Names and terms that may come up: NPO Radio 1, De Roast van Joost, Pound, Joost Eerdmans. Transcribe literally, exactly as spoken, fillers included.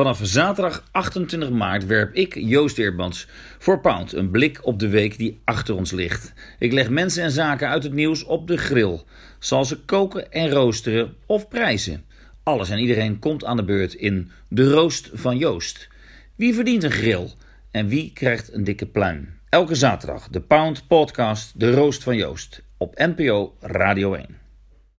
Vanaf zaterdag achtentwintig maart werp ik, Joost Eerdmans, voor Pound een blik op de week die achter ons ligt. Ik leg mensen en zaken uit het nieuws op de grill. Zal ze koken en roosteren of prijzen? Alles en iedereen komt aan de beurt in De Roast van Joost. Wie verdient een grill en wie krijgt een dikke pluim? Elke zaterdag de Pound podcast De Roast van Joost op N P O Radio één.